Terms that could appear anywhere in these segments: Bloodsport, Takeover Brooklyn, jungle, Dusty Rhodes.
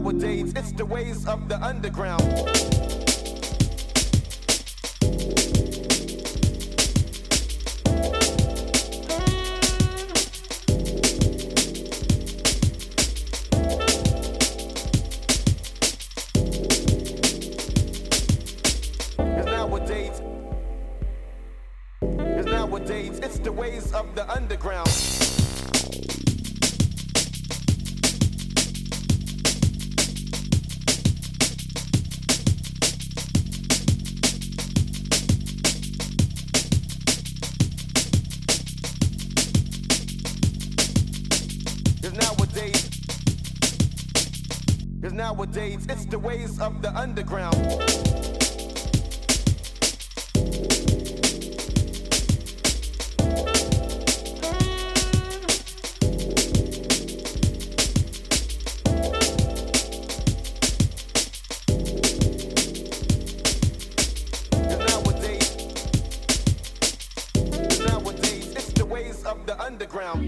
nowadays. It's the ways of the underground. Cause nowadays, it's the ways of the underground. Cause nowadays, it's the ways of the underground. Cause nowadays, it's the ways of the underground.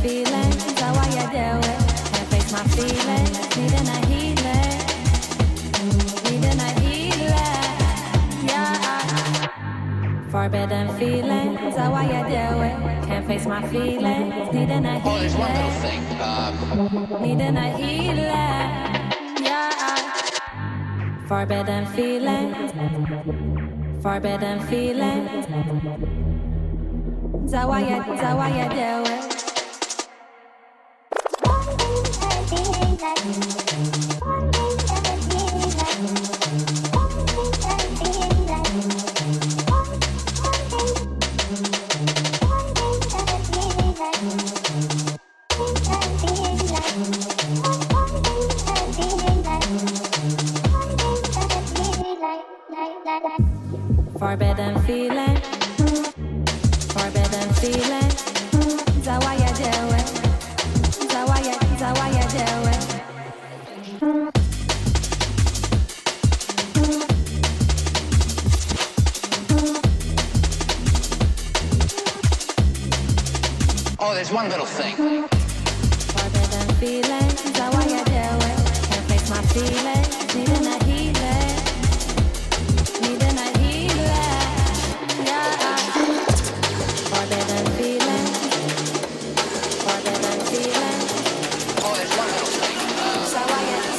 Forbidden feelings. Zawaya do it. Forbidden feeling. Zawaya do it. There's one little thing. Farther than feelings, is that why you do it? Can't face my feelings, needing a healer. Needing a healer, yeah. Farther than feelings. Farther than feelings. Oh, there's one little thing. So why you do it?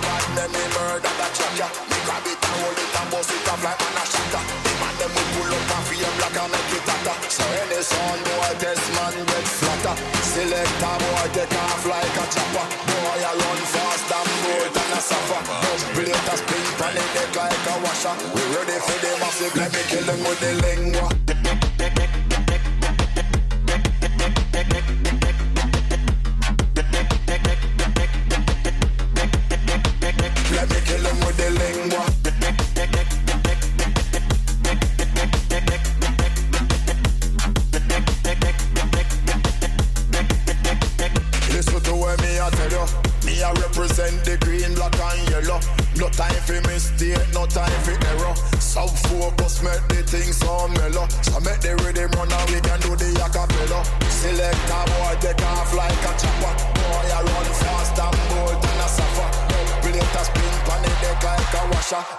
the bad, let me murder the tracker. Me grab it and hold it and bust it and fly and a shatter. The man them we pull up and free and black and make it hotter. So any sound boy test man get flatter. Select a boy take off like a chopper. Boy I run fast and boy than a suffer. Don't play it a spin pan in the like a washer. We ready for the massive, let me kill them with the lingua.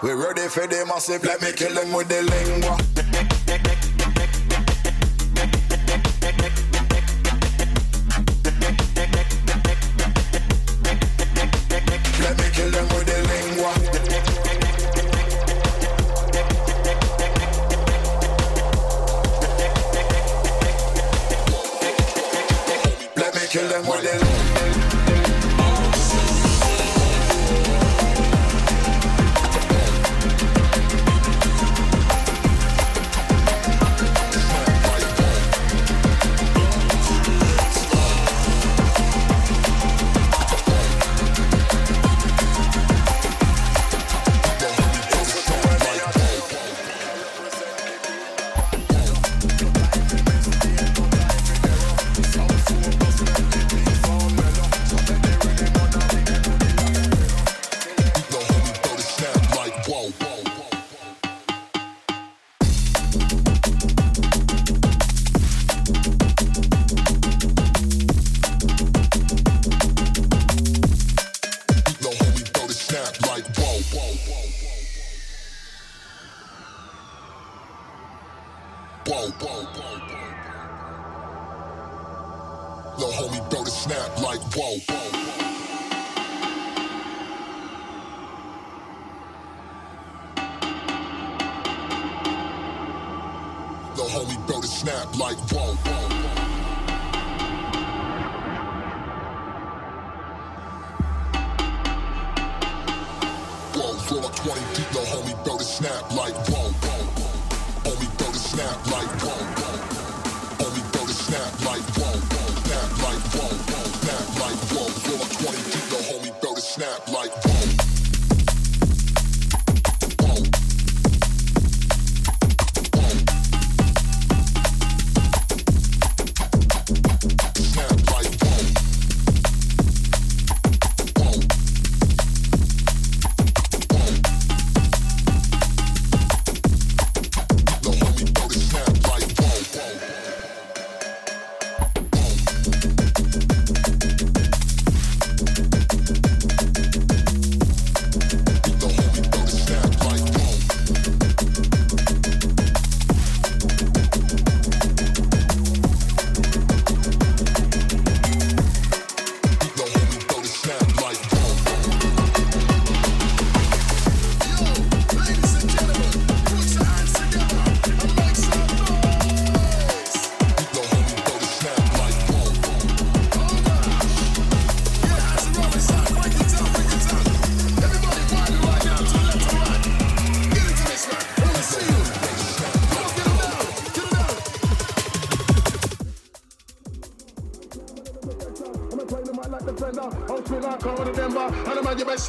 We ready for the massive, let me kill them with the lingua. Let me kill them with the lingua. Let me kill them with the lingua.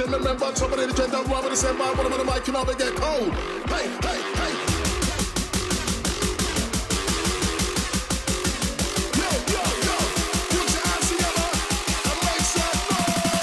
Remember, somebody to turn down Robert December. What about the mic? You know, they get cold. Hey, hey, hey. Yo, yo, yo. Put your hands together and make some noise.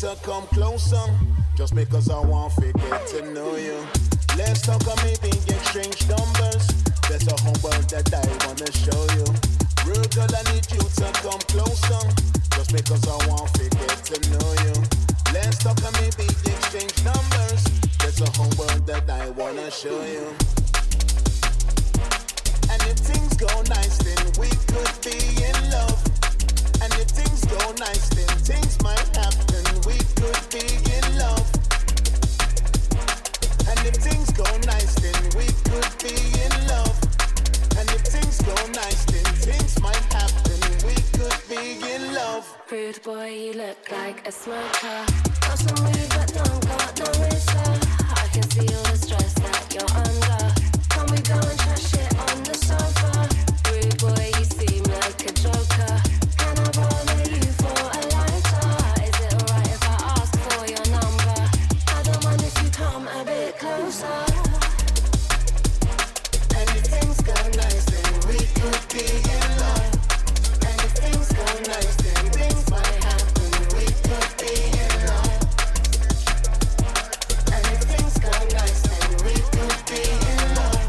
better come closer, just because I won't forget to know you. Let's talk or maybe exchange numbers. There's a whole world that I wanna show you. Real girl, I need you to come closer, just because I won't forget to know you. Let's talk or maybe exchange numbers. There's a whole world that I wanna show you. And if things go nice, then we could be in love. And if things go nice, then things might happen. We could be in love. And if things go nice, then we could be in love. And if things go nice, then things might happen. We could be in love. Rude boy, you look like a smoker. Got some mood, but don't got no whisper. I can see all the stress that you're under. Can we go and trash it on the sofa? Rude boy, you seem like a joker. Can I bother you for a lighter? Is it alright if I ask for your number? I don't mind if you come a bit closer. And if things go nice, then we could be in love. And if things go nice, then things might happen. We could be in love. And if things go nice, then we could be in love.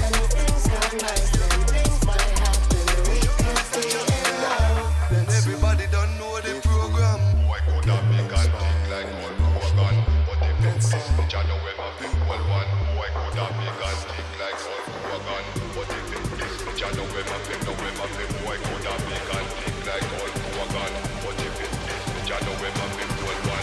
And if things go nice, then things might happen. We could be in love. And everybody don't know the program. Why could I make a thing like one organ? But if it's channel web of the whole one, why could I make a thing like one organ? But if it's channel web of the web of the why could I make a thing like one organ? But if it's channel web of the whole one,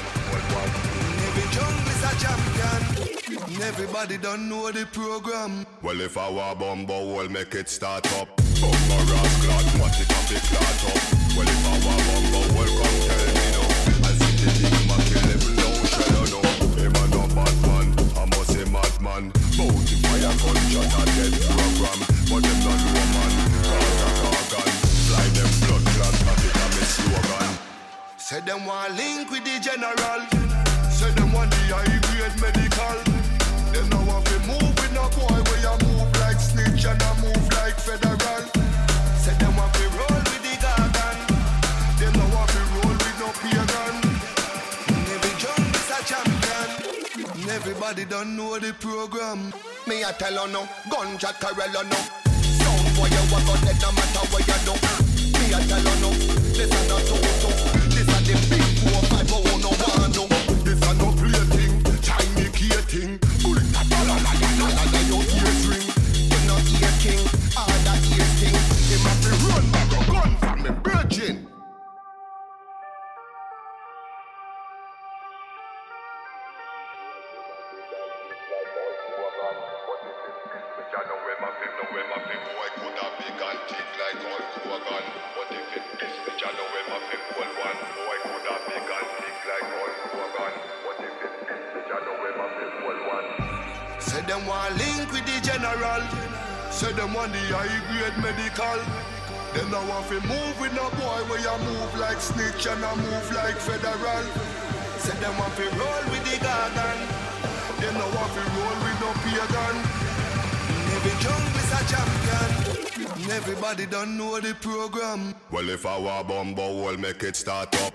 Maybe jungle is a champion. Everybody don't know the program. Well, if I were bumbo, we'll make it start up. Bumbo rock clock, watch it up, it clock up. Well, if I were bumbo, well, come tell me no. I see the big monkey level no shadow no. Him a no bad man, I must a madman. Bountify a culture that dead program. But them not woman, cause a cargan. Fly them blood clock, that it a me slogan. Say them want link with the general. Say them want the high grade medical. Them now want to move with no boy where you move like snitch and I move like federal. Say them want to roll with the garden. Them now want to roll with no pagan. Every jungle is a champion. Everybody don't know the program. Me a tell on no, gunja carrel on no. Sound for you walk out, it no matter where you do. Me a tell on no, this a no so-so. This a the big 4-5 oh no one no. This a no plating, Chinese cating. Bullet a dollar, la your ears ring. You no ear king, all that ear sting. They must be run by the gun from me virgin. Them want link with the general. Say them want the high grade medical. Them now want to move with no boy where you move like snitch and I move like federal. Say them want to roll with the garden. Them now want to roll with no pagan. Every jungle is a champion. Everybody don't know the program. Well, if I were bumbo, we'll make it start up.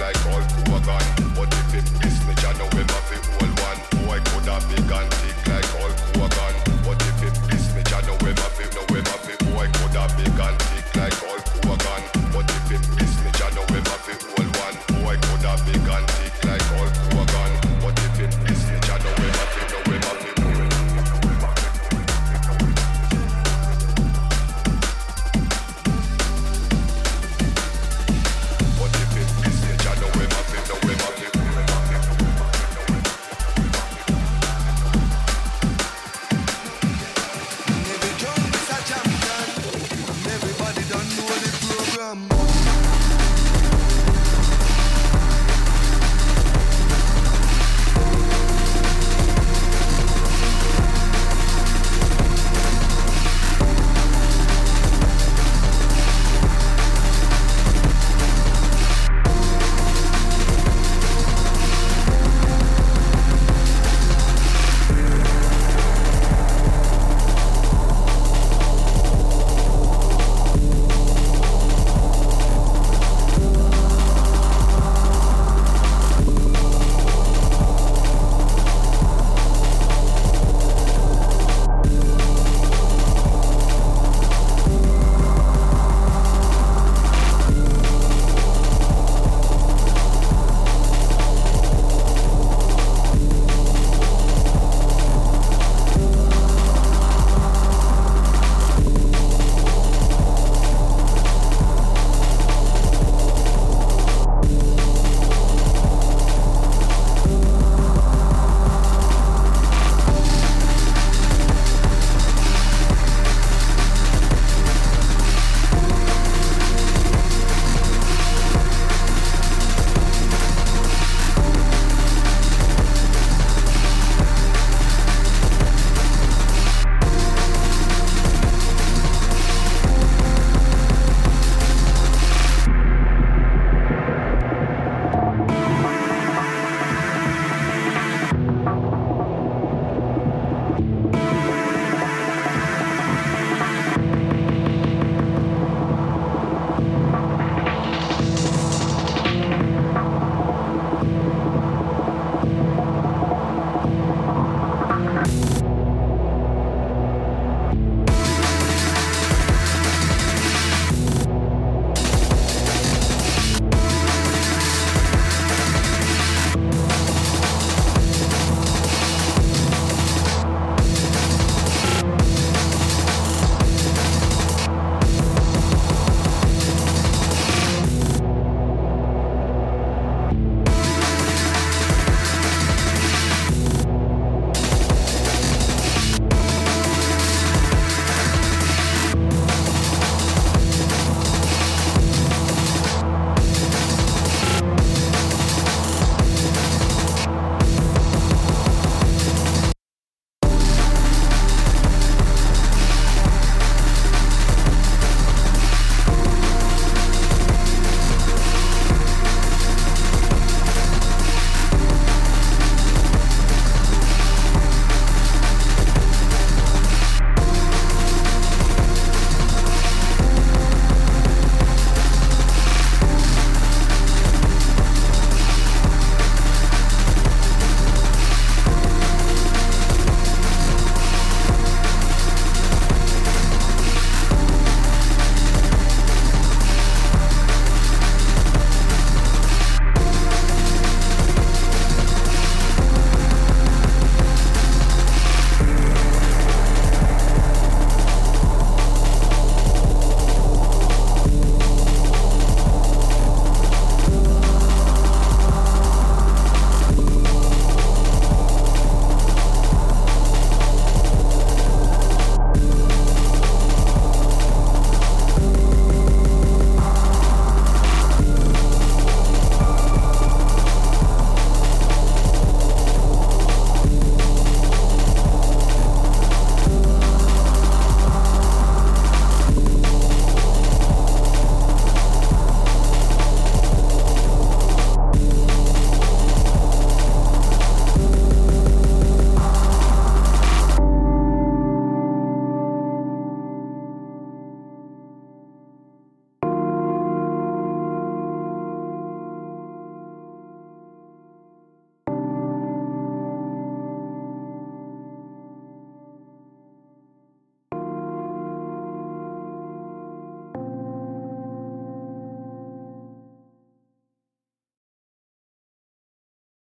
Like all Kuagan, what if it is me? I know if I feel one, who I could have begun.